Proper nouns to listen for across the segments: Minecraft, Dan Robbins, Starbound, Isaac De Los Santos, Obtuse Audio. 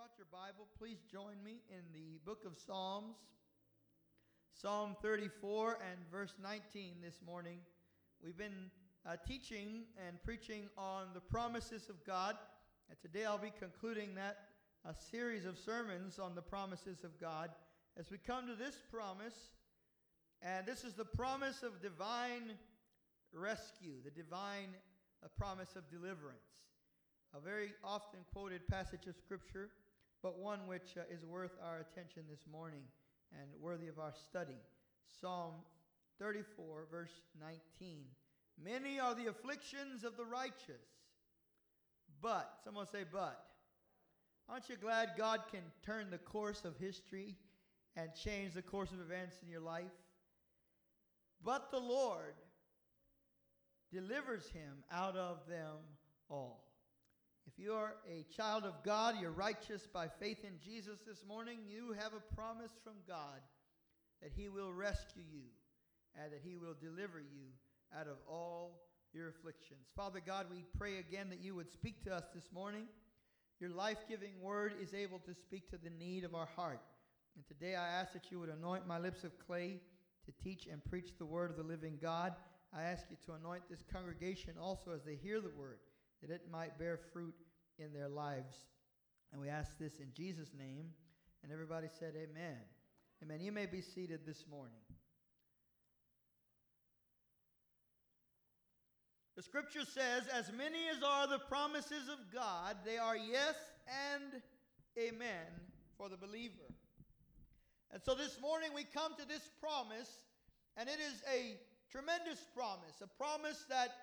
brought your Bible, please join me in the book of Psalms, Psalm 34 and verse 19 this morning. We've been teaching and preaching on the promises of God, and today I'll be concluding that a series of sermons on the promises of God as we come to this promise, and this is the promise of divine rescue, the divine promise of deliverance. A very often quoted passage of Scripture, but one which is worth our attention this morning and worthy of our study. Psalm 34, verse 19. Many are the afflictions of the righteous, but, someone say but. Aren't you glad God can turn the course of history and change the course of events in your life? But the Lord delivers him out of them all. If you are a child of God, you're righteous by faith in Jesus this morning, you have a promise from God that he will rescue you and that he will deliver you out of all your afflictions. Father God, we pray again that you would speak to us this morning. Your life-giving word is able to speak to the need of our heart. And today I ask that you would anoint my lips of clay to teach and preach the word of the living God. I ask you to anoint this congregation also as they hear the word, that it might bear fruit in their lives. And we ask this in Jesus' name. And everybody said amen. Amen. You may be seated this morning. The Scripture says, as many as are the promises of God, they are yes and amen for the believer. And so this morning we come to this promise, and it is a tremendous promise, a promise that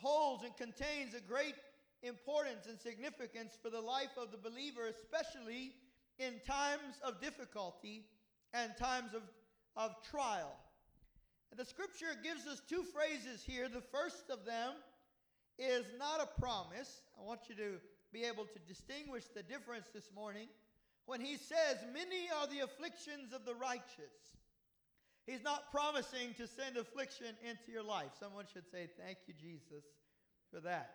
holds and contains a great importance and significance for the life of the believer, especially in times of difficulty and times of trial. And the Scripture gives us two phrases here. The first of them is not a promise. I want you to be able to distinguish the difference this morning. When he says, many are the afflictions of the righteous, he's not promising to send affliction into your life. Someone should say, thank you, Jesus, for that.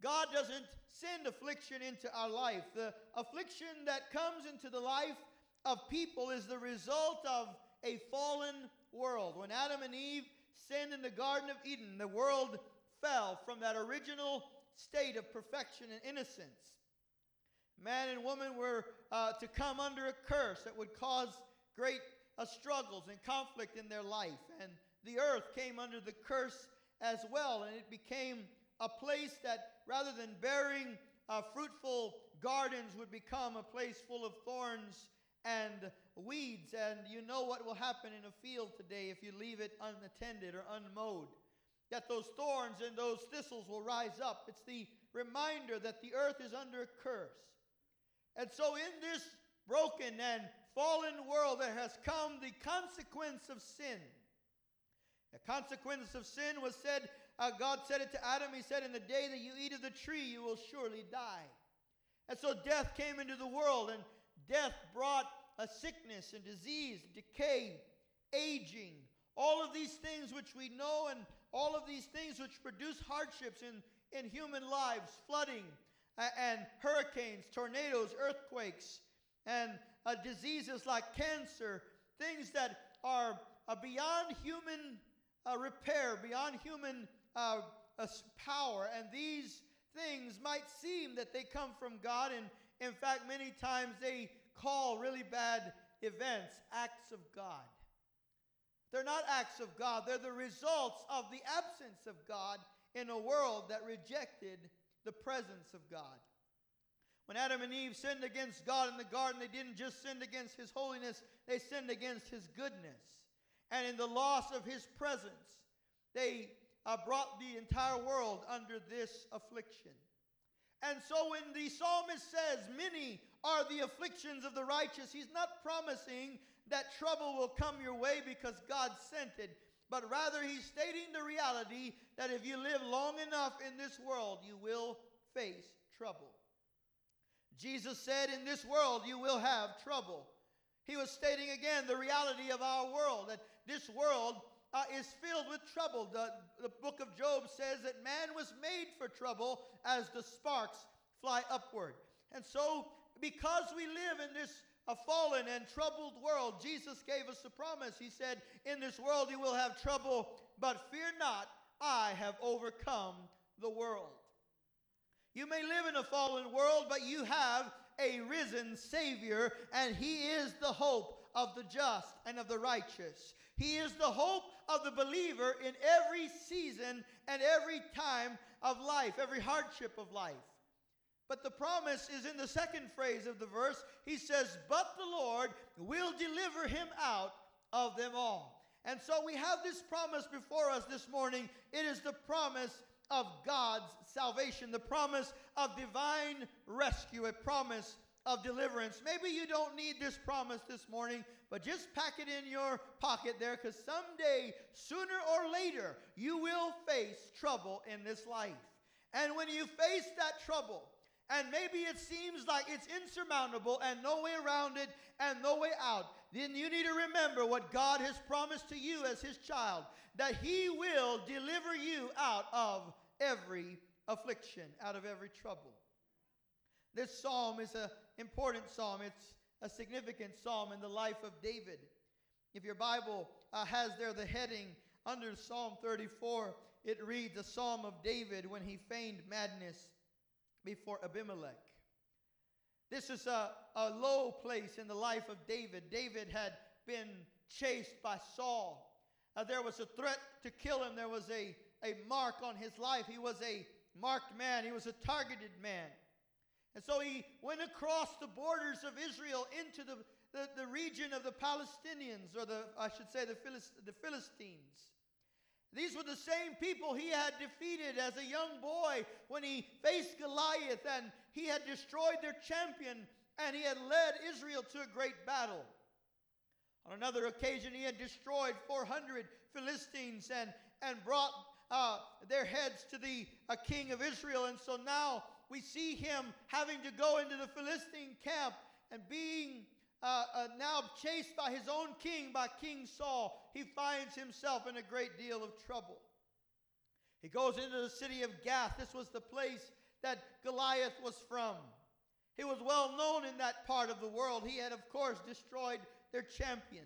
God doesn't send affliction into our life. The affliction that comes into the life of people is the result of a fallen world. When Adam and Eve sinned in the Garden of Eden, the world fell from that original state of perfection and innocence. Man and woman were to come under a curse that would cause great struggles and conflict in their life, and the earth came under the curse as well, and it became a place that rather than bearing fruitful gardens would become a place full of thorns and weeds. And you know what will happen in a field today if you leave it unattended or unmowed, that those thorns and those thistles will rise up. It's the reminder that the earth is under a curse. And so in this broken and fallen world that has come the consequence of sin. The consequence of sin was said, God said it to Adam, he said, in the day that you eat of the tree, you will surely die. And so death came into the world, and death brought a sickness and disease, decay, aging, all of these things which we know, and all of these things which produce hardships in human lives, flooding, and hurricanes, tornadoes, earthquakes, and diseases like cancer, things that are beyond human repair, beyond human power. And these things might seem that they come from God, and in fact, many times they call really bad events acts of God. They're not acts of God. They're the results of the absence of God in a world that rejected the presence of God. When Adam and Eve sinned against God in the garden, they didn't just sin against his holiness, they sinned against his goodness. And in the loss of his presence, they brought the entire world under this affliction. And so when the psalmist says, many are the afflictions of the righteous, he's not promising that trouble will come your way because God sent it, but rather he's stating the reality that if you live long enough in this world, you will face trouble. Jesus said, in this world you will have trouble. He was stating again the reality of our world, that this world is filled with trouble. The book of Job says that man was made for trouble as the sparks fly upward. And so, because we live in this a fallen and troubled world, Jesus gave us a promise. He said, in this world you will have trouble, but fear not, I have overcome the world. You may live in a fallen world, but you have a risen Savior, and He is the hope of the just and of the righteous. He is the hope of the believer in every season and every time of life, every hardship of life. But the promise is in the second phrase of the verse. He says, but the Lord will deliver him out of them all. And so we have this promise before us this morning. It is the promise of God's salvation, the promise of divine rescue, a promise of deliverance. Maybe you don't need this promise this morning, but just pack it in your pocket there, because someday, sooner or later, you will face trouble in this life. And when you face that trouble, and maybe it seems like it's insurmountable and no way around it and no way out, then you need to remember what God has promised to you as His child, that He will deliver you out of every affliction, out of every trouble. This psalm is an important psalm. It's a significant psalm in the life of David. If your Bible has there the heading under Psalm 34, it reads, a psalm of David when he feigned madness before Abimelech. This is a low place in the life of David. David had been chased by Saul. There was a threat to kill him. There was a mark on his life. He was a marked man. He was a targeted man. And so he went across the borders of Israel into the region of the Palestinians, or the Philistines. These were the same people he had defeated as a young boy when he faced Goliath, and he had destroyed their champion, and he had led Israel to a great battle. On another occasion, he had destroyed 400 Philistines and brought their heads to the king of Israel. And so now we see him having to go into the Philistine camp and being now chased by his own king, by King Saul. He finds himself in a great deal of trouble. He goes into the city of Gath. This was the place that Goliath was from. He was well known in that part of the world. He had, of course, destroyed their champion.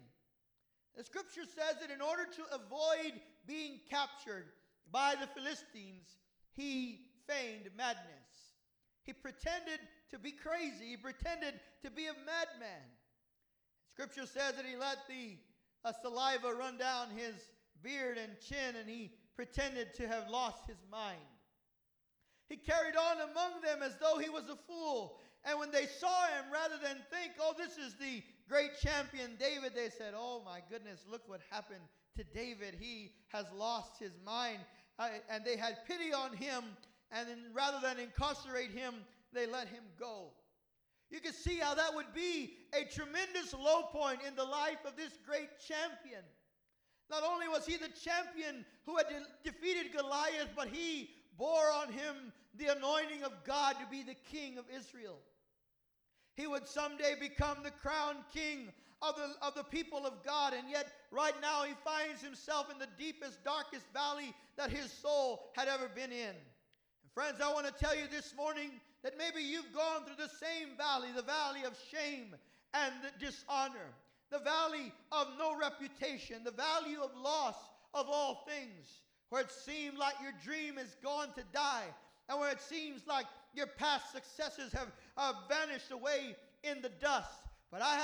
The scripture says that in order to avoid being captured by the Philistines, he feigned madness. He pretended to be crazy. He pretended to be a madman. Scripture says that he let the saliva run down his beard and chin, and he pretended to have lost his mind. He carried on among them as though he was a fool. And when they saw him, rather than think, oh, this is the great champion David, they said, oh my goodness, look what happened to David. He has lost his mind. And they had pity on him. And then rather than incarcerate him, they let him go. You can see how that would be a tremendous low point in the life of this great champion. Not only was he the champion who had defeated Goliath, but he bore on him the anointing of God to be the king of Israel. He would someday become the crowned king of the people of God, and yet right now he finds himself in the deepest, darkest valley that his soul had ever been in. Friends, I want to tell you this morning that maybe you've gone through the same valley, the valley of shame and dishonor, the valley of no reputation, the valley of loss of all things, where it seemed like your dream is gone to die, and where it seems like your past successes have vanished away in the dust. But I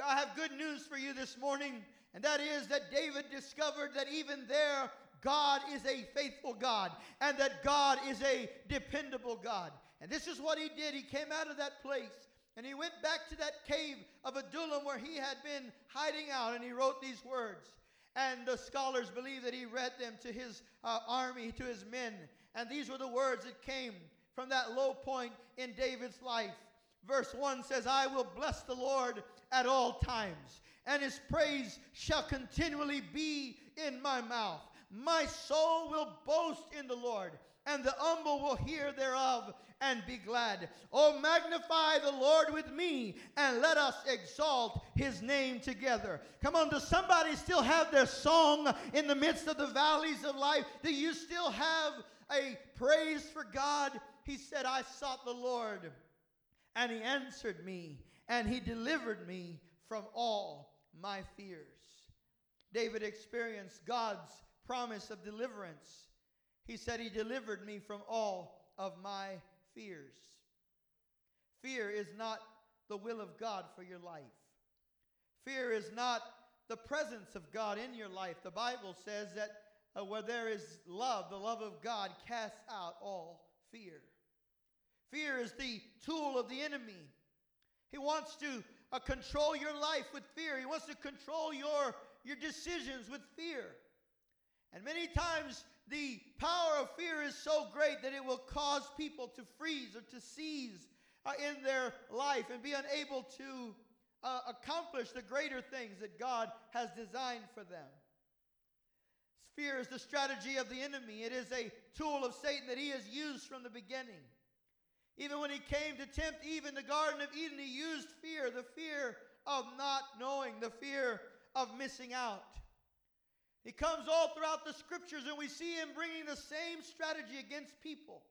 have good news for you this morning, and that is that David discovered that even there, God is a faithful God, and that God is a dependable God. And this is what he did. He came out of that place, and he went back to that cave of Adullam where he had been hiding out, and he wrote these words. And the scholars believe that he read them to his army, to his men. And these were the words that came from that low point in David's life. Verse 1 says, I will bless the Lord at all times, and his praise shall continually be in my mouth. My soul will boast in the Lord, and the humble will hear thereof and be glad. Oh, magnify the Lord with me, and let us exalt his name together. Come on, does somebody still have their song in the midst of the valleys of life? Do you still have a praise for God? He said, I sought the Lord, and he answered me, and he delivered me from all my fears. David experienced God's promise of deliverance. He said, he delivered me from all of my fears. Fear is not the will of God for your life. Fear is not the presence of God in your life. The Bible says that where there is love, the love of God casts out all fear. Fear is the tool of the enemy. He wants to control your life with fear. He wants to control your decisions with fear. And many times the power of fear is so great that it will cause people to freeze or to seize in their life and be unable to accomplish the greater things that God has designed for them. Fear is the strategy of the enemy. It is a tool of Satan that he has used from the beginning. Even when he came to tempt Eve in the Garden of Eden, he used fear, the fear of not knowing, the fear of missing out. He comes all throughout the scriptures, and we see him bringing the same strategy against people.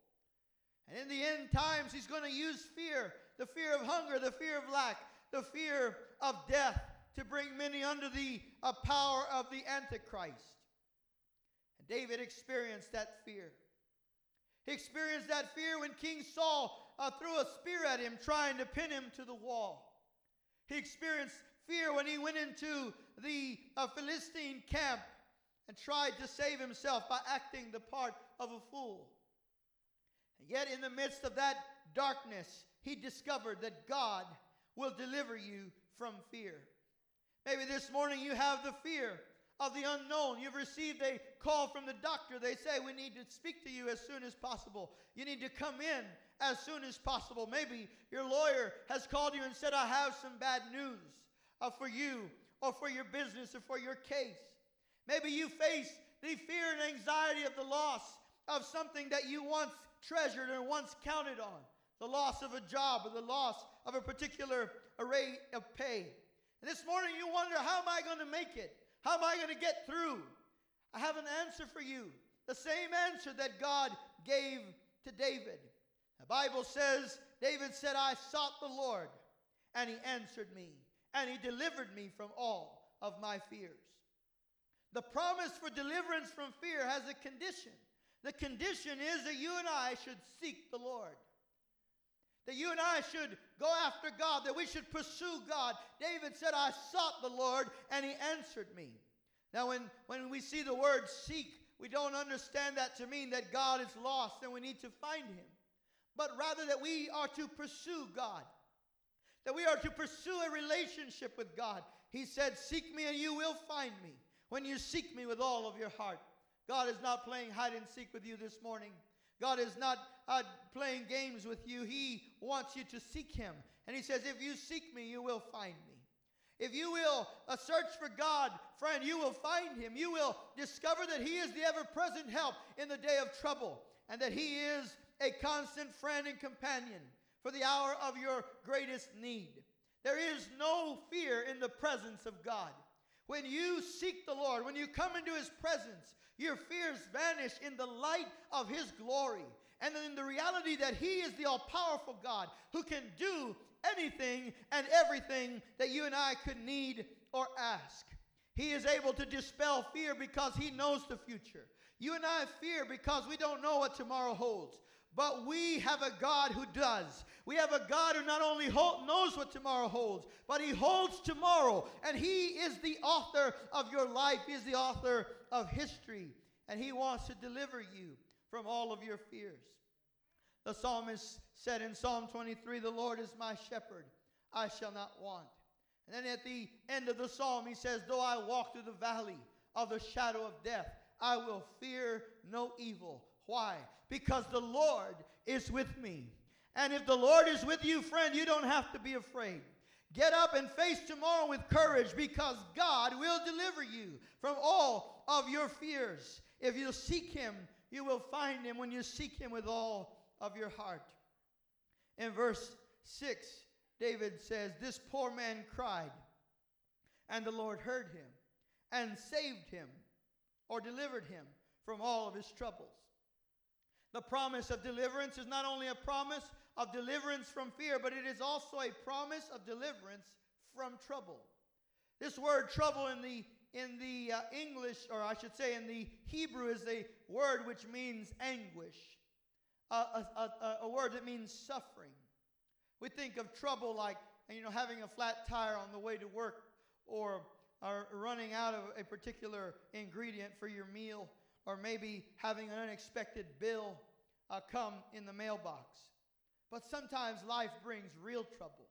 And in the end times, he's going to use fear, the fear of hunger, the fear of lack, the fear of death, to bring many under the power of the Antichrist. And David experienced that fear. He experienced that fear when King Saul threw a spear at him, trying to pin him to the wall. He experienced fear when he went into the Philistine camp and tried to save himself by acting the part of a fool. And yet in the midst of that darkness, he discovered that God will deliver you from fear. Maybe this morning you have the fear of the unknown. You've received a call from the doctor. They say, we need to speak to you as soon as possible. You need to come in as soon as possible. Maybe your lawyer has called you and said, I have some bad news for you or for your business or for your case. Maybe you face the fear and anxiety of the loss of something that you once treasured and once counted on. The loss of a job or the loss of a particular array of pay. And this morning you wonder, how am I going to make it? How am I going to get through? I have an answer for you. The same answer that God gave to David. The Bible says, David said, I sought the Lord, and he answered me, and he delivered me from all of my fears. The promise for deliverance from fear has a condition. The condition is that you and I should seek the Lord. That you and I should go after God, that we should pursue God. David said, I sought the Lord, and he answered me. Now, when we see the word seek, we don't understand that to mean that God is lost and we need to find him. But rather that we are to pursue God. That we are to pursue a relationship with God. He said, seek me and you will find me when you seek me with all of your heart. God is not playing hide and seek with you this morning. God is not playing games with you. He wants you to seek him. And he says, if you seek me, you will find me. If you will search for God, friend, you will find him. You will discover that he is the ever-present help in the day of trouble, and that he is a constant friend and companion for the hour of your greatest need. There is no fear in the presence of God. When you seek the Lord, when you come into his presence, your fears vanish in the light of his glory and in the reality that he is the all-powerful God who can do anything and everything that you and I could need or ask. He is able to dispel fear because he knows the future. You and I fear because we don't know what tomorrow holds. But we have a God who does. We have a God who not only knows what tomorrow holds, but he holds tomorrow. And he is the author of your life. He is the author of history. And he wants to deliver you from all of your fears. The psalmist said in Psalm 23, the Lord is my shepherd, I shall not want. And then at the end of the psalm, he says, though I walk through the valley of the shadow of death, I will fear no evil. Why? Because the Lord is with me. And if the Lord is with you, friend, you don't have to be afraid. Get up and face tomorrow with courage, because God will deliver you from all of your fears. If you seek him, you will find him when you seek him with all of your heart. In verse 6, David says, this poor man cried, and the Lord heard him and saved him, or delivered him from all of his troubles. The promise of deliverance is not only a promise of deliverance from fear, but it is also a promise of deliverance from trouble. This word trouble in the English, or I should say in the Hebrew, is a word which means anguish, a word that means suffering. We think of trouble like, you know, having a flat tire on the way to work, or running out of a particular ingredient for your meal, or maybe having an unexpected bill come in the mailbox. But sometimes life brings real trouble,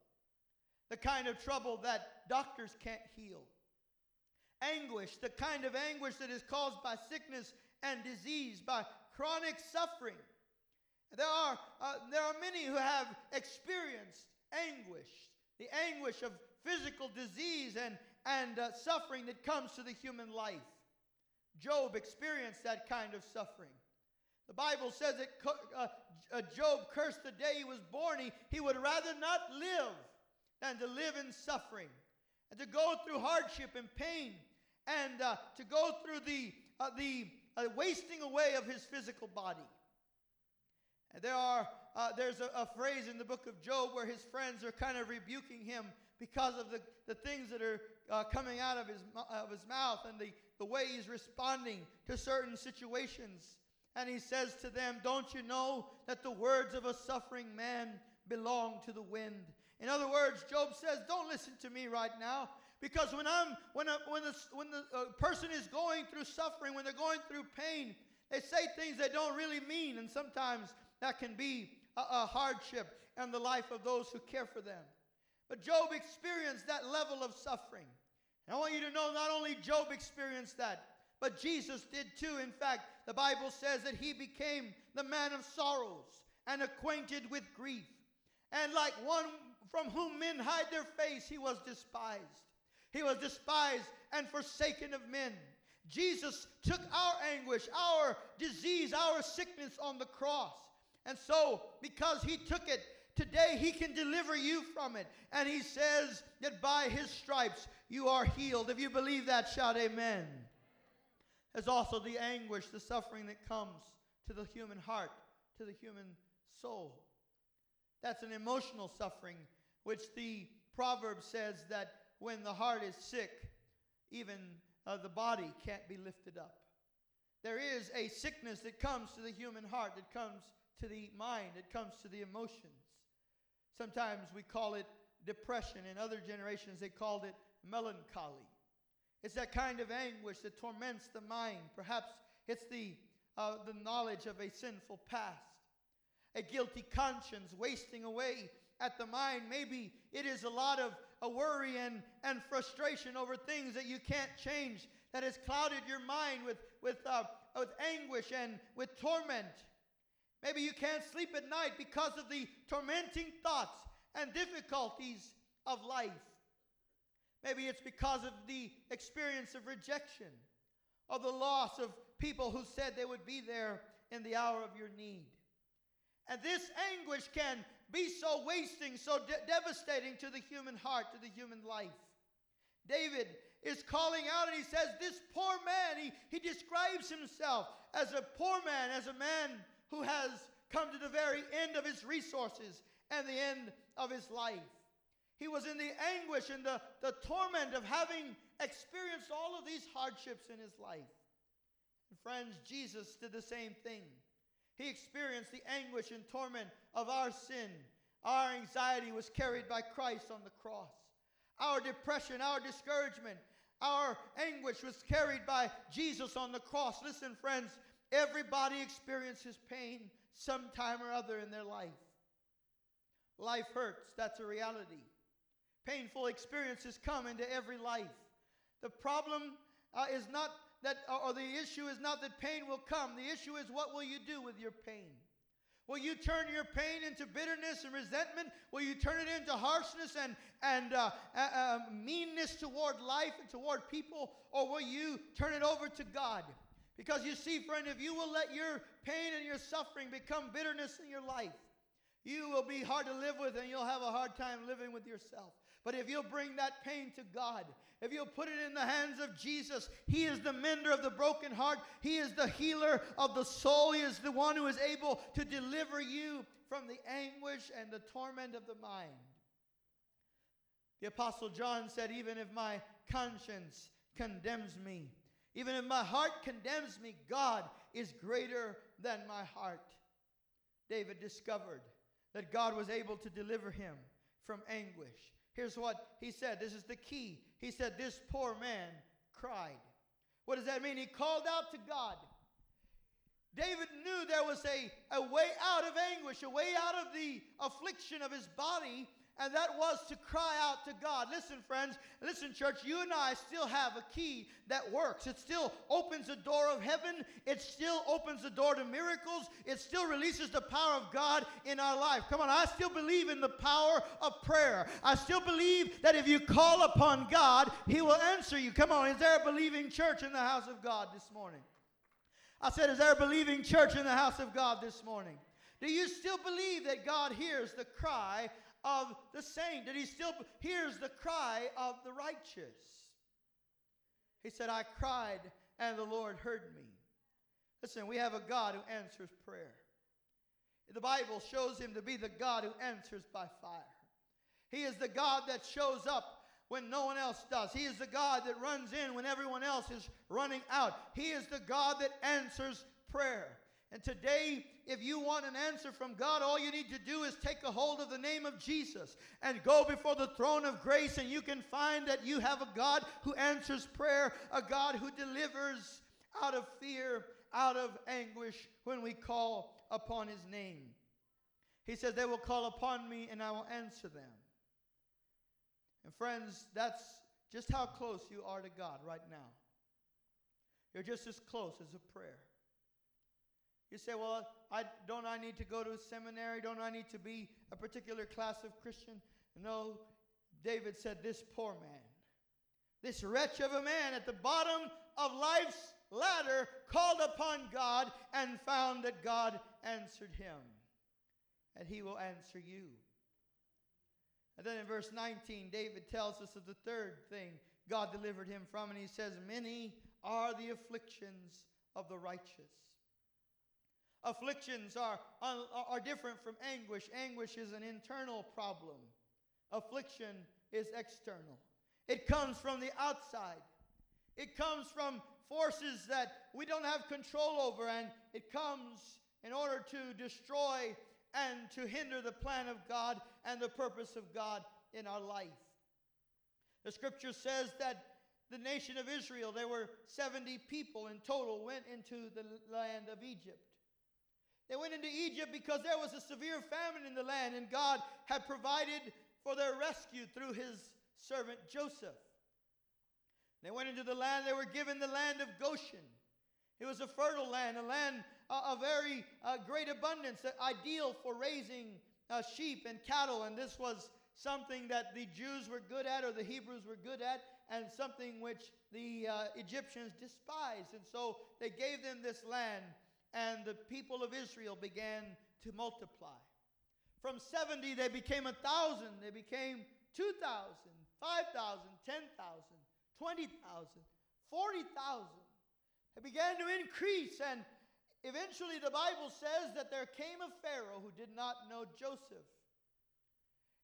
the kind of trouble that doctors can't heal. Anguish, the kind of anguish that is caused by sickness and disease, by chronic suffering. There are many who have experienced anguish, the anguish of physical disease and suffering that comes to the human life. Job experienced that kind of suffering. The Bible says that Job cursed the day he was born. He would rather not live than to live in suffering, and to go through hardship and pain, and to go through the wasting away of his physical body. And there's a phrase in the book of Job where his friends are kind of rebuking him because of the things that are coming out of his mouth, and the way he's responding to certain situations. And he says to them, "Don't you know that the words of a suffering man belong to the wind?" In other words, Job says, "Don't listen to me right now, because when the person is going through suffering, when they're going through pain, they say things they don't really mean, and sometimes that can be a hardship in the life of those who care for them." But Job experienced that level of suffering. And I want you to know, not only Job experienced that, but Jesus did too. In fact, the Bible says that he became the man of sorrows and acquainted with grief. And like one from whom men hide their face, he was despised. He was despised and forsaken of men. Jesus took our anguish, our disease, our sickness on the cross. And so, because he took it, today he can deliver you from it. And he says that by his stripes you are healed. If you believe that, shout amen. There's also the anguish, the suffering that comes to the human heart, to the human soul. That's an emotional suffering, which the proverb says that when the heart is sick, even the body can't be lifted up. There is a sickness that comes to the human heart, that comes to the mind, that comes to the emotions. Sometimes we call it depression. In other generations, they called it melancholy. It's that kind of anguish that torments the mind. Perhaps it's the knowledge of a sinful past, a guilty conscience wasting away at the mind. Maybe it is a lot of worry and frustration over things that you can't change, that has clouded your mind with anguish and with torment. Maybe you can't sleep at night because of the tormenting thoughts and difficulties of life. Maybe it's because of the experience of rejection, or the loss of people who said they would be there in the hour of your need. And this anguish can be so wasting, so devastating to the human heart, to the human life. David is calling out, and he says, this poor man, he describes himself as a poor man, as a man who has come to the very end of his resources and the end of his life. He was in the anguish and the torment of having experienced all of these hardships in his life. And friends, Jesus did the same thing. He experienced the anguish and torment of our sin. Our anxiety was carried by Christ on the cross. Our depression, our discouragement, our anguish was carried by Jesus on the cross. Listen, friends, everybody experiences pain sometime or other in their life. Life hurts, that's a reality. Painful experiences come into every life. The problem is not that, or the issue is not that pain will come. The issue is, what will you do with your pain? Will you turn your pain into bitterness and resentment? Will you turn it into harshness and meanness toward life and toward people? Or will you turn it over to God? Because you see, friend, if you will let your pain and your suffering become bitterness in your life, you will be hard to live with, and you'll have a hard time living with yourself. But if you'll bring that pain to God, if you'll put it in the hands of Jesus, he is the mender of the broken heart. He is the healer of the soul. He is the one who is able to deliver you from the anguish and the torment of the mind. The Apostle John said, even if my conscience condemns me, even if my heart condemns me, God is greater than my heart. David discovered that God was able to deliver him from anguish. Here's what he said. This is the key. He said, this poor man cried. What does that mean? He called out to God. David knew there was a way out of anguish, a way out of the affliction of his body, and that was to cry out to God. Listen, friends, listen, church, you and I still have a key that works. It still opens the door of heaven. It still opens the door to miracles. It still releases the power of God in our life. Come on, I still believe in the power of prayer. I still believe that if you call upon God, He will answer you. Come on, is there a believing church in the house of God this morning? I said, is there a believing church in the house of God this morning? Do you still believe that God hears the cry of the saint, that He still hears the cry of the righteous? He said, I cried and the Lord heard me. Listen, we have a God who answers prayer. The Bible shows Him to be the God who answers by fire. He is the God that shows up when no one else does. He is the God that runs in when everyone else is running out. He is the God that answers prayer. And today, if you want an answer from God, all you need to do is take a hold of the name of Jesus and go before the throne of grace, and you can find that you have a God who answers prayer, a God who delivers out of fear, out of anguish when we call upon His name. He says, they will call upon me and I will answer them. And friends, that's just how close you are to God right now. You're just as close as a prayer. You say, well, I need to go to a seminary? Don't I need to be a particular class of Christian? No, David said, this poor man, this wretch of a man at the bottom of life's ladder called upon God and found that God answered him. And He will answer you. And then in verse 19, David tells us of the third thing God delivered him from. And he says, many are the afflictions of the righteous. Afflictions are different from anguish. Anguish is an internal problem. Affliction is external. It comes from the outside. It comes from forces that we don't have control over. And it comes in order to destroy and to hinder the plan of God and the purpose of God in our life. The scripture says that the nation of Israel, there were 70 people in total, went into the land of Egypt. They went into Egypt because there was a severe famine in the land, and God had provided for their rescue through His servant Joseph. They went into the land, they were given the land of Goshen. It was a fertile land, a land of very great abundance, ideal for raising sheep and cattle. And this was something that the Jews were good at, or the Hebrews were good at, and something which the Egyptians despised. And so they gave them this land, and the people of Israel began to multiply. From 70, they became 1,000, they became 2,000, 5,000, 10,000, 20,000, 40,000. They began to increase, and eventually the Bible says that there came a Pharaoh who did not know Joseph.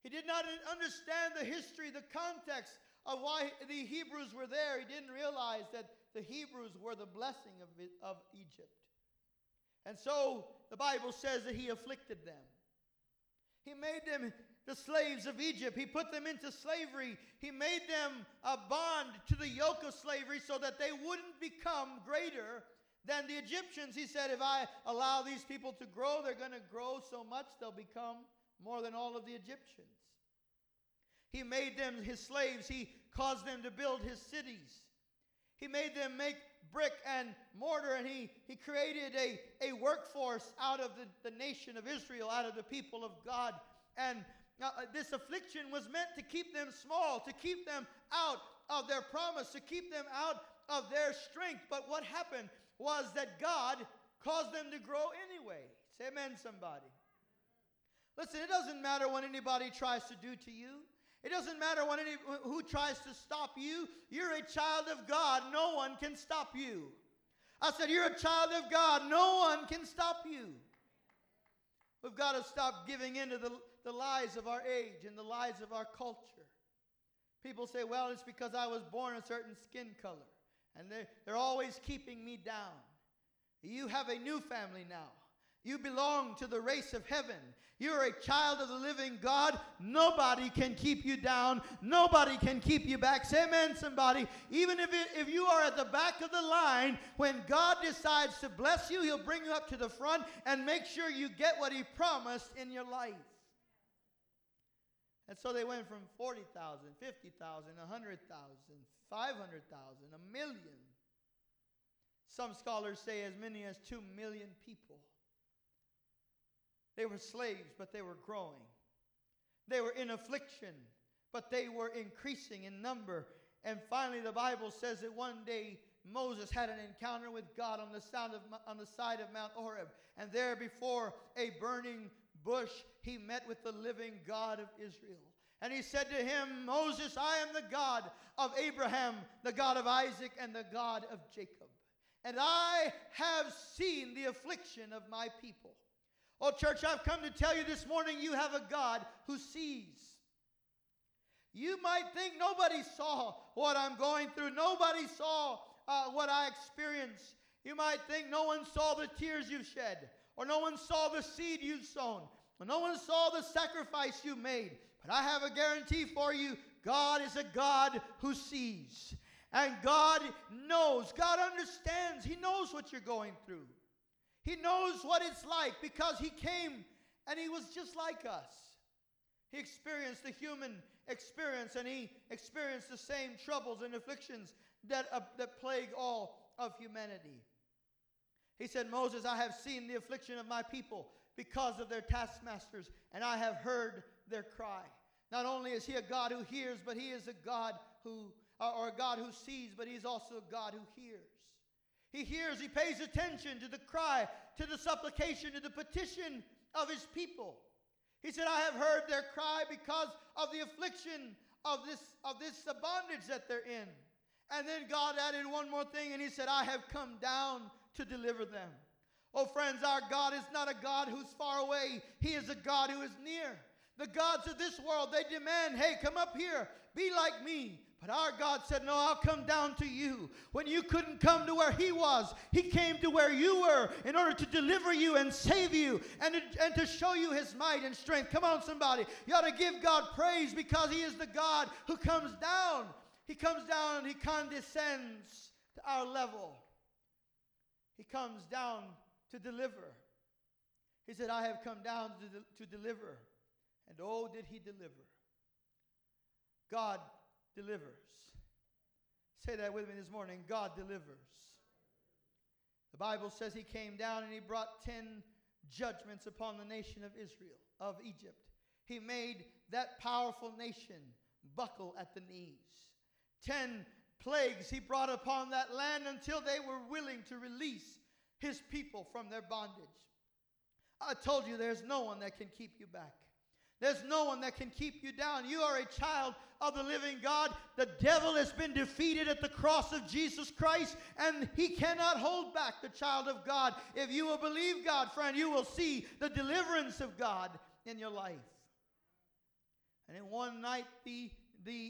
He did not understand the history, the context of why the Hebrews were there. He didn't realize that the Hebrews were the blessing of Egypt. And so the Bible says that He afflicted them. He made them the slaves of Egypt. He put them into slavery. He made them a bond to the yoke of slavery so that they wouldn't become greater than the Egyptians. He said, if I allow these people to grow, they're going to grow so much they'll become more than all of the Egyptians. He made them His slaves. He caused them to build His cities. He made them make brick and mortar, and he created a workforce out of the nation of Israel, out of the people of God. And this affliction was meant to keep them small, to keep them out of their promise, to keep them out of their strength. But what happened was that God caused them to grow anyway. Say amen, somebody. Listen, it doesn't matter what anybody tries to do to you. It doesn't matter who tries to stop you. You're a child of God. No one can stop you. I said, you're a child of God. No one can stop you. We've got to stop giving in to the lies of our age and the lies of our culture. People say, well, it's because I was born a certain skin color. And they're always keeping me down. You have a new family now. You belong to the race of heaven. You're a child of the living God. Nobody can keep you down. Nobody can keep you back. Say amen, somebody. Even if you are at the back of the line, when God decides to bless you, he'll bring you up to the front and make sure you get what he promised in your life. And so they went from 40,000, 50,000, 100,000, 500,000, a million. Some scholars say as many as 2 million people. They were slaves, but they were growing. They were in affliction, but they were increasing in number. And finally, the Bible says that one day Moses had an encounter with God on the side of Mount Horeb. And there before a burning bush, he met with the living God of Israel. And he said to him, Moses, I am the God of Abraham, the God of Isaac, and the God of Jacob. And I have seen the affliction of my people. Oh, church, I've come to tell you this morning, you have a God who sees. You might think nobody saw what I'm going through. Nobody saw what I experienced. You might think no one saw the tears you've shed, or no one saw the seed you've sown, or no one saw the sacrifice you made. But I have a guarantee for you, God is a God who sees. And God knows, God understands, he knows what you're going through. He knows what it's like because he came and he was just like us. He experienced the human experience and he experienced the same troubles and afflictions that plague all of humanity. He said, Moses, I have seen the affliction of my people because of their taskmasters, and I have heard their cry. Not only is he a God who hears, but he is a God who sees, but he's also a God who hears. He hears, he pays attention to the cry, to the supplication, to the petition of his people. He said, I have heard their cry because of the affliction of this bondage that they're in. And then God added one more thing, and he said, I have come down to deliver them. Oh, friends, our God is not a God who's far away. He is a God who is near. The gods of this world, they demand, hey, come up here, be like me. But our God said, no, I'll come down to you. When you couldn't come to where he was, he came to where you were in order to deliver you and save you and to show you his might and strength. Come on, somebody. You ought to give God praise because he is the God who comes down. He comes down and he condescends to our level. He comes down to deliver. He said, I have come down to deliver. And oh, did he deliver. God delivers. Say that with me this morning. God delivers. The Bible says he came down and he brought 10 judgments upon the nation of Israel, of Egypt. He made that powerful nation buckle at the knees. 10 plagues he brought upon that land until they were willing to release his people from their bondage. I told you there's no one that can keep you back. There's no one that can keep you down. You are a child of the living God. The devil has been defeated at the cross of Jesus Christ, and he cannot hold back the child of God. If you will believe God, friend, you will see the deliverance of God in your life. And in one night, the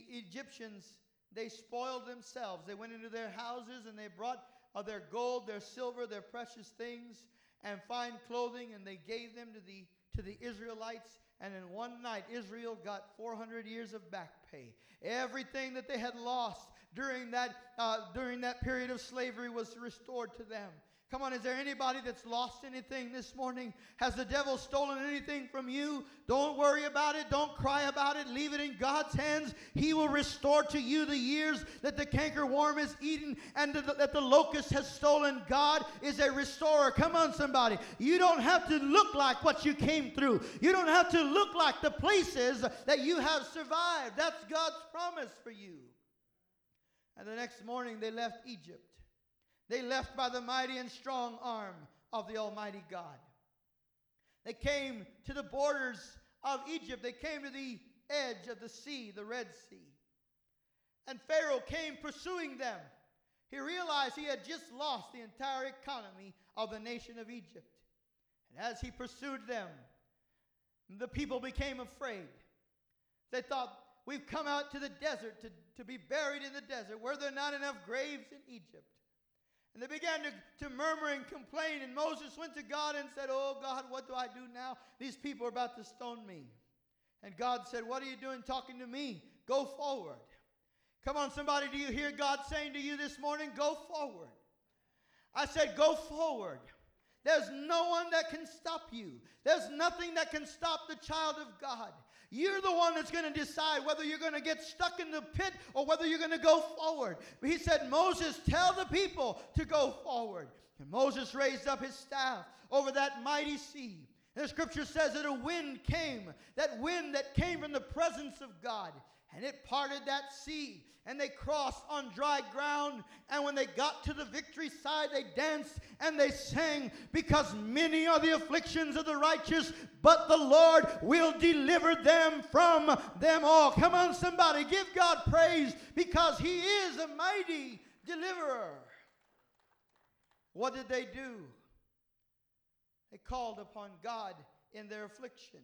Egyptians, they spoiled themselves. They went into their houses, and they brought their gold, their silver, their precious things, and fine clothing, and they gave them to the Israelites. And in one night, Israel got 400 years of back pay. Everything that they had lost during that period of slavery was restored to them. Come on, is there anybody that's lost anything this morning? Has the devil stolen anything from you? Don't worry about it. Don't cry about it. Leave it in God's hands. He will restore to you the years that the cankerworm has eaten and that the locust has stolen. God is a restorer. Come on, somebody. You don't have to look like what you came through. You don't have to look like the places that you have survived. That's God's promise for you. And the next morning they left Egypt. They left by the mighty and strong arm of the Almighty God. They came to the borders of Egypt. They came to the edge of the sea, the Red Sea. And Pharaoh came pursuing them. He realized he had just lost the entire economy of the nation of Egypt. And as he pursued them, The people became afraid. They thought, we've come out to the desert to be buried in the desert. Were there not enough graves in Egypt? And they began to murmur and complain. And Moses went to God and said, oh, God, what do I do now? These people are about to stone me. And God said, what are you doing talking to me? Go forward. Come on, somebody, do you hear God saying to you this morning, go forward? I said, go forward. There's no one that can stop you. There's nothing that can stop the child of God. You're the one that's going to decide whether you're going to get stuck in the pit or whether you're going to go forward. He said, Moses, tell the people to go forward. And Moses raised up his staff over that mighty sea. And the scripture says that a wind came, that wind that came from the presence of God. And it parted that sea, and they crossed on dry ground. And when they got to the victory side, they danced and they sang, because many are the afflictions of the righteous, but the Lord will deliver them from them all. Come on, somebody, give God praise, because he is a mighty deliverer. What did they do? They called upon God in their affliction.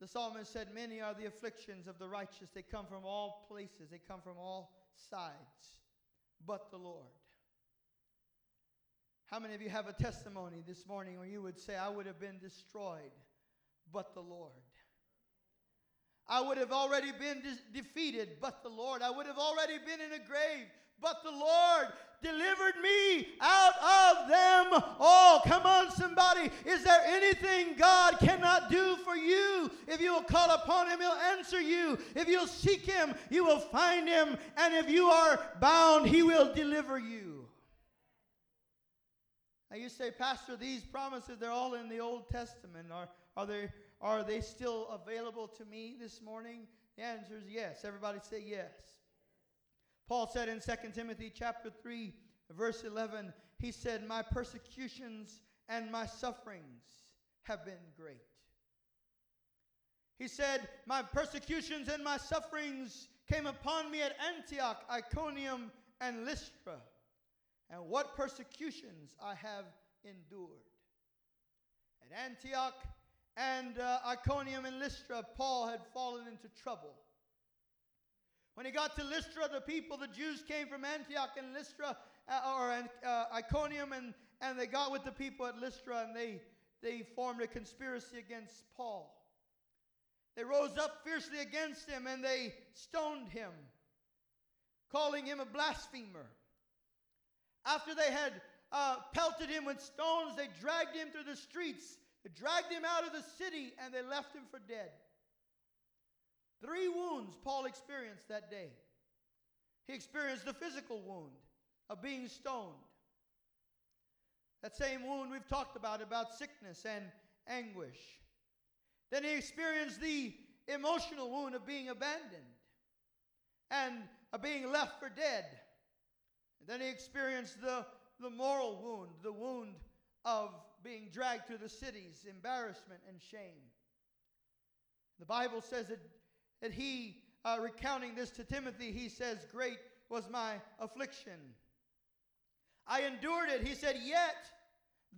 The psalmist said, many are the afflictions of the righteous. They come from all places. They come from all sides. But the Lord. How many of you have a testimony this morning where you would say, I would have been destroyed, but the Lord. I would have already been defeated, but the Lord. I would have already been in a grave, but the Lord delivered me out of them all. Come on, somebody. Is there anything God cannot do for you? If you will call upon him, he'll answer you. If you'll seek him, you will find him. And if you are bound, he will deliver you. Now you say, Pastor, these promises, they're all in the Old Testament. Are they still available to me this morning? The answer is yes. Everybody say yes. Paul said in 2 Timothy chapter 3, verse 11, he said, my persecutions and my sufferings have been great. He said, my persecutions and my sufferings came upon me at Antioch, Iconium, and Lystra. And what persecutions I have endured. At Antioch and Iconium and Lystra, Paul had fallen into trouble. When he got to Lystra, the people, the Jews came from Antioch and Lystra, Iconium, and they got with the people at Lystra, and they formed a conspiracy against Paul. They rose up fiercely against him, and they stoned him, calling him a blasphemer. After they had pelted him with stones, they dragged him through the streets. They dragged him out of the city, and they left him for dead. 3 wounds Paul experienced that day. He experienced the physical wound of being stoned. That same wound we've talked about sickness and anguish. Then he experienced the emotional wound of being abandoned and of being left for dead. And then he experienced the moral wound, the wound of being dragged through the cities, embarrassment and shame. The Bible says that he, recounting this to Timothy, he says, great was my affliction. I endured it, he said, yet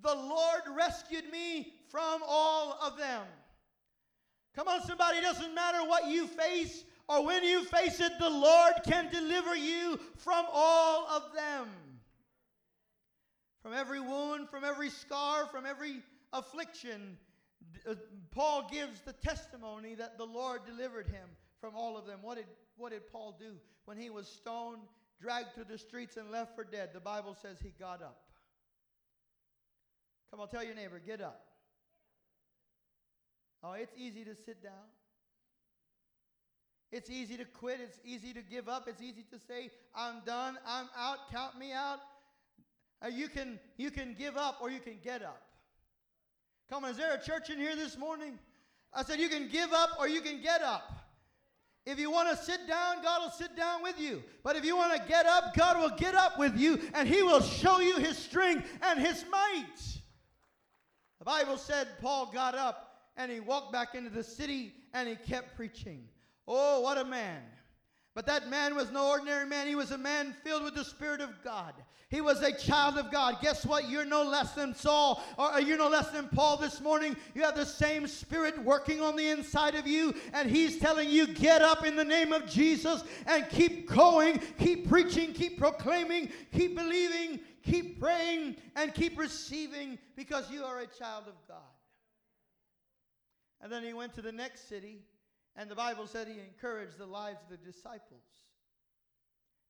the Lord rescued me from all of them. Come on, somebody, it doesn't matter what you face or when you face it, the Lord can deliver you from all of them. From every wound, from every scar, from every affliction, Paul gives the testimony that the Lord delivered him from all of them. What did Paul do? When he was stoned, dragged through the streets, and left for dead, the Bible says he got up. Come on, tell your neighbor, get up. Oh, it's easy to sit down. It's easy to quit. It's easy to give up. It's easy to say, I'm done. I'm out. Count me out. You can give up or you can get up. Come on, is there a church in here this morning? I said you can give up or you can get up. If you want to sit down, God will sit down with you. But if you want to get up, God will get up with you. And he will show you his strength and his might. The Bible said Paul got up and he walked back into the city and he kept preaching. Oh, what a man. But that man was no ordinary man. He was a man filled with the Spirit of God. He was a child of God. Guess what? You're no less than Saul, or you're no less than Paul this morning. You have the same Spirit working on the inside of you, and He's telling you, get up in the name of Jesus and keep going, keep preaching, keep proclaiming, keep believing, keep praying, and keep receiving, because you are a child of God. And then he went to the next city. And the Bible said he encouraged the lives of the disciples.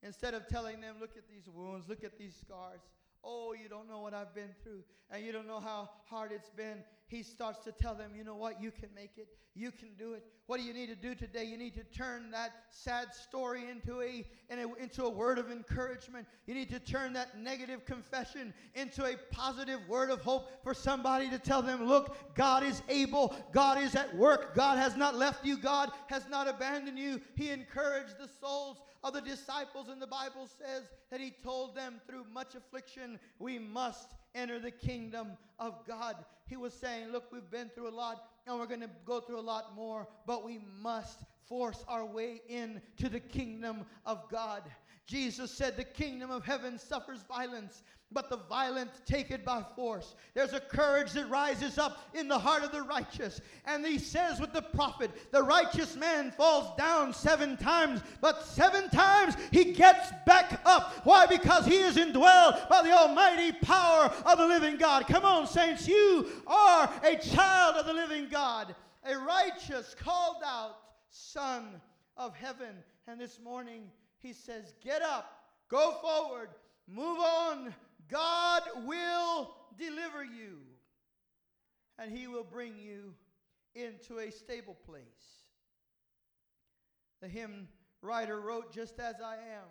Instead of telling them, look at these wounds, look at these scars. Oh, you don't know what I've been through. And you don't know how hard it's been. He starts to tell them, you know what? You can make it. You can do it. What do you need to do today? You need to turn that sad story into a word of encouragement. You need to turn that negative confession into a positive word of hope for somebody to tell them, look, God is able. God is at work. God has not left you. God has not abandoned you. He encouraged the souls of the disciples, and the Bible says that he told them, through much affliction, we must enter the kingdom of God. He was saying, look, we've been through a lot, and we're going to go through a lot more, but we must force our way into the kingdom of God. Jesus said, the kingdom of heaven suffers violence, but the violent take it by force. There's a courage that rises up in the heart of the righteous. And he says with the prophet, the righteous man falls down 7 times, but 7 times he gets back up. Why? Because he is indwelled by the almighty power of the living God. Come on, saints, you are a child of the living God, a righteous, called out Son of heaven. And this morning he says, get up, go forward, move on. God will deliver you, and he will bring you into a stable place. The hymn writer wrote, just as I am,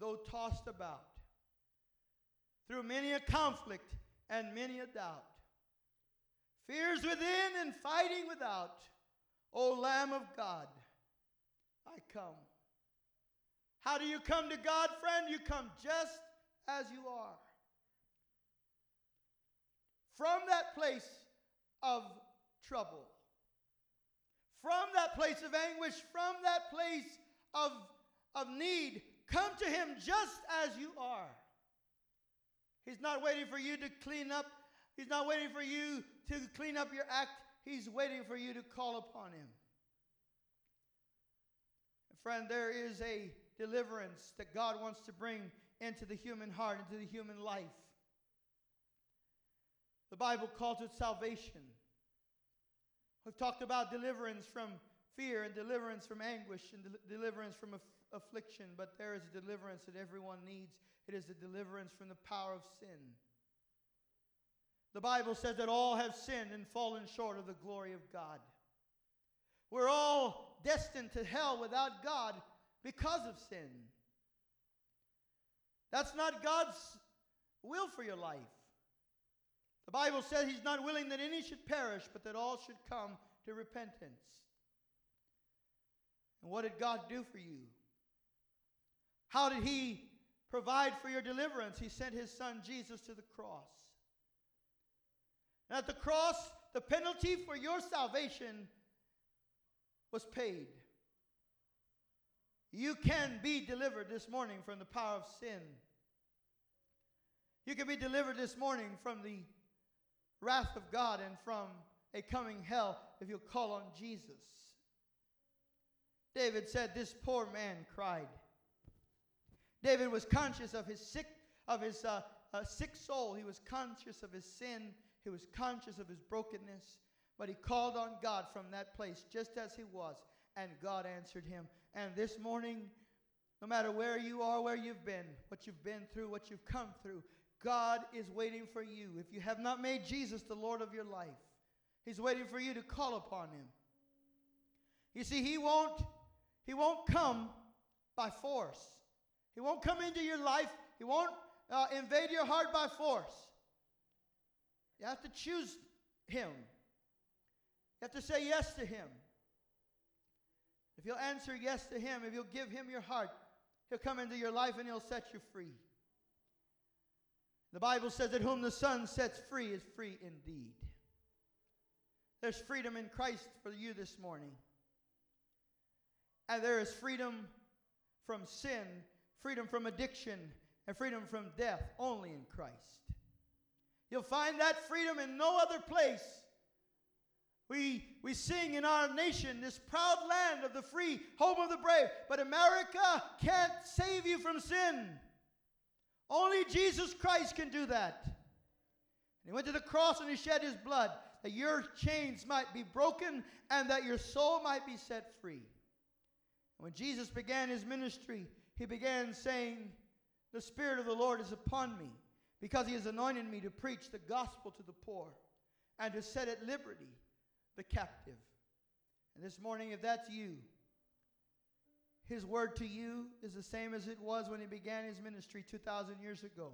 though tossed about, through many a conflict and many a doubt, fears within and fighting without, O Lamb of God, I come. How do you come to God, friend? You come just as you are. From that place of trouble, from that place of anguish, from that place of need, come to him just as you are. He's not waiting for you to clean up. He's not waiting for you to clean up your act. He's waiting for you to call upon him. And friend, there is a deliverance that God wants to bring into the human heart, into the human life. The Bible calls it salvation. We've talked about deliverance from fear and deliverance from anguish and deliverance from affliction, but there is a deliverance that everyone needs. It is a deliverance from the power of sin. The Bible says that all have sinned and fallen short of the glory of God. We're all destined to hell without God because of sin. That's not God's will for your life. The Bible says he's not willing that any should perish, but that all should come to repentance. And what did God do for you? How did he provide for your deliverance? He sent his son Jesus to the cross. And at the cross, the penalty for your salvation was paid. You can be delivered this morning from the power of sin. You can be delivered this morning from the wrath of God and from a coming hell if you call on Jesus. David said, this poor man cried. David was conscious of his sick soul. He was conscious of his sin. He was conscious of his brokenness. But he called on God from that place just as he was. And God answered him. And this morning, no matter where you are, where you've been, what you've been through, what you've come through, God is waiting for you. If you have not made Jesus the Lord of your life, he's waiting for you to call upon him. You see, he won't come by force. He won't come into your life. He won't invade your heart by force. You have to choose him. You have to say yes to him. If you'll answer yes to him, if you'll give him your heart, he'll come into your life and he'll set you free. The Bible says that whom the Son sets free is free indeed. There's freedom in Christ for you this morning. And there is freedom from sin, freedom from addiction, and freedom from death only in Christ. You'll find that freedom in no other place. We sing in our nation, this proud land of the free, home of the brave. But America can't save you from sin. Only Jesus Christ can do that. And he went to the cross and he shed his blood that your chains might be broken and that your soul might be set free. When Jesus began his ministry, he began saying, "The Spirit of the Lord is upon me, because he has anointed me to preach the gospel to the poor and to set at liberty the captive." And this morning, if that's you, his word to you is the same as it was when he began his ministry 2,000 years ago.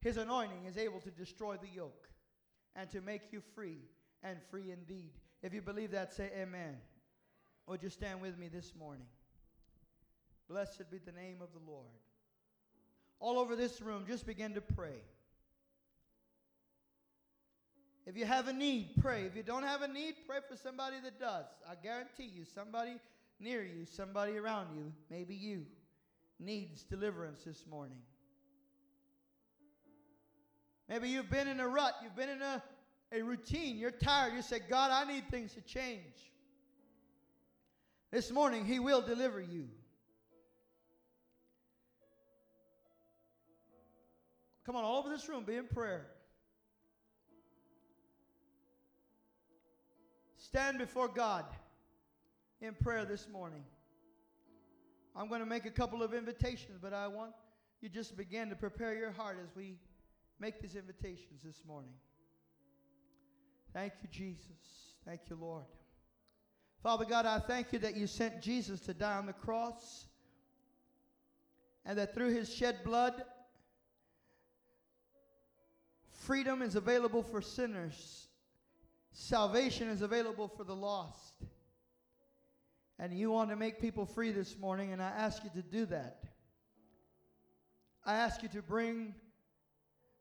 His anointing is able to destroy the yoke and to make you free, and free indeed. If you believe that, say amen. Would you stand with me this morning? Blessed be the name of the Lord. All over this room, just begin to pray. If you have a need, pray. If you don't have a need, pray for somebody that does. I guarantee you, somebody near you, somebody around you, maybe you, needs deliverance this morning. Maybe you've been in a rut. You've been in a routine. You're tired. You say, "God, I need things to change." This morning, he will deliver you. Come on, all over this room, be in prayer. Stand before God in prayer this morning. I'm going to make a couple of invitations, but I want you just begin to prepare your heart as we make these invitations this morning. Thank you, Jesus. Thank you, Lord. Father God, I thank you that you sent Jesus to die on the cross, and that through his shed blood, freedom is available for sinners. Salvation is available for the lost. And you want to make people free this morning, and I ask you to do that. I ask you to bring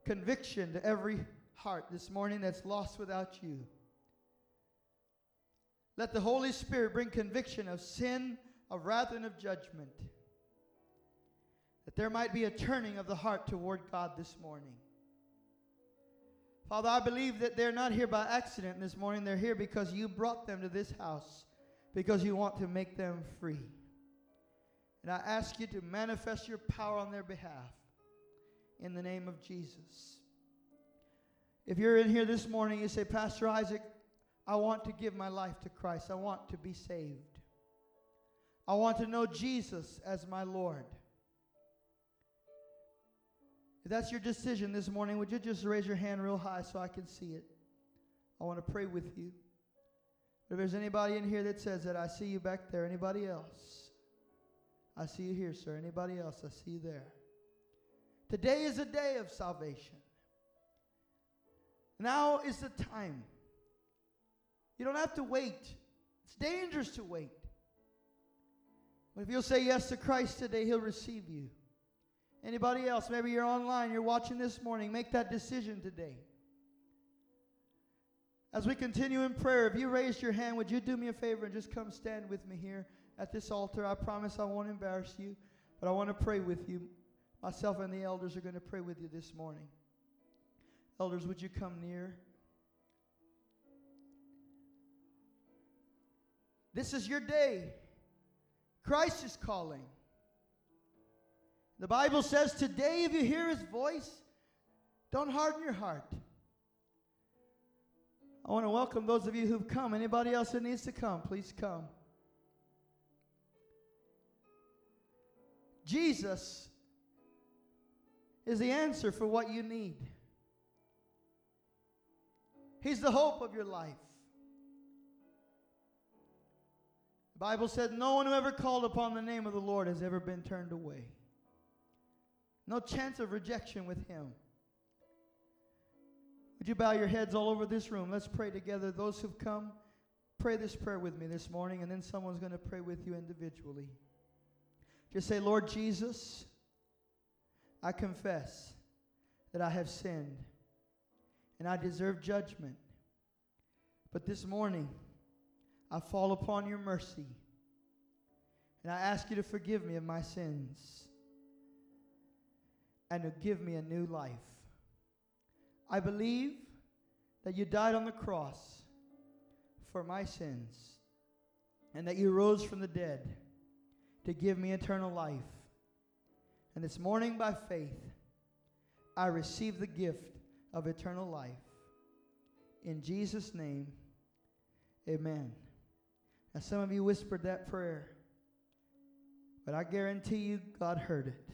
conviction to every heart this morning that's lost without you. Let the Holy Spirit bring conviction of sin, of wrath, and of judgment, that there might be a turning of the heart toward God this morning. Father, I believe that they're not here by accident this morning. They're here because you brought them to this house, because you want to make them free. And I ask you to manifest your power on their behalf in the name of Jesus. If you're in here this morning, you say, "Pastor Isaac, I want to give my life to Christ. I want to be saved. I want to know Jesus as my Lord." If that's your decision this morning, would you just raise your hand real high so I can see it? I want to pray with you. If there's anybody in here that says that, I see you back there. Anybody else? I see you here, sir. Anybody else? I see you there. Today is a day of salvation. Now is the time. You don't have to wait. It's dangerous to wait. But if you'll say yes to Christ today, he'll receive you. Anybody else? Maybe you're online, you're watching this morning. Make that decision today. As we continue in prayer, if you raised your hand, would you do me a favor and just come stand with me here at this altar? I promise I won't embarrass you, but I want to pray with you. Myself and the elders are going to pray with you this morning. Elders, would you come near? This is your day. Christ is calling. The Bible says today, if you hear his voice, don't harden your heart. I want to welcome those of you who've come. Anybody else that needs to come, please come. Jesus is the answer for what you need. He's the hope of your life. The Bible said no one who ever called upon the name of the Lord has ever been turned away. No chance of rejection with him. Would you bow your heads all over this room? Let's pray together. Those who've come, pray this prayer with me this morning, and then someone's going to pray with you individually. Just say, "Lord Jesus, I confess that I have sinned and I deserve judgment. But this morning, I fall upon your mercy And I ask you to forgive me of my sins and to give me a new life. I believe that you died on the cross for my sins and that you rose from the dead to give me eternal life. And this morning by faith, I receive the gift of eternal life. In Jesus' name, amen. Now some of you whispered that prayer, but I guarantee you God heard it.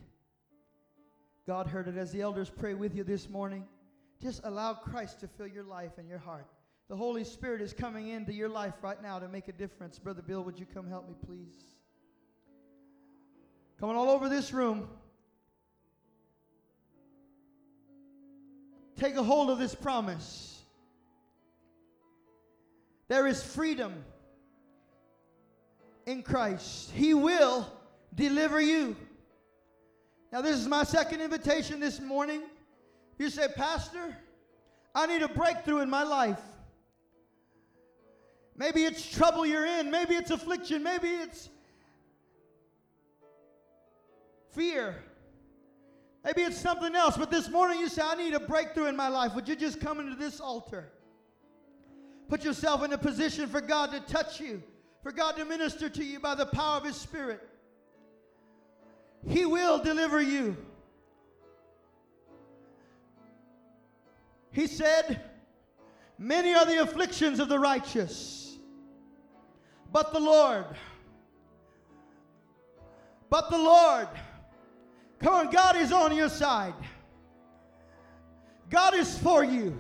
God heard it. As the elders pray with you this morning, just allow Christ to fill your life and your heart. The Holy Spirit is coming into your life right now to make a difference. Brother Bill, would you come help me, please? Come on, all over this room. Take a hold of this promise. There is freedom in Christ. He will deliver you. Now, this is my second invitation this morning. You say, Pastor, I need a breakthrough in my life. Maybe it's trouble you're in. Maybe it's affliction. Maybe it's fear. Maybe it's something else. But this morning you say, I need a breakthrough in my life. Would you just come into this altar? Put yourself in a position for God to touch you, for God to minister to you by the power of His Spirit. He will deliver you. He said, many are the afflictions of the righteous, but the Lord, come on, God is on your side. God is for you.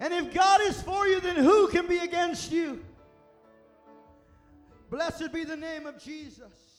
And if God is for you, then who can be against you? Blessed be the name of Jesus.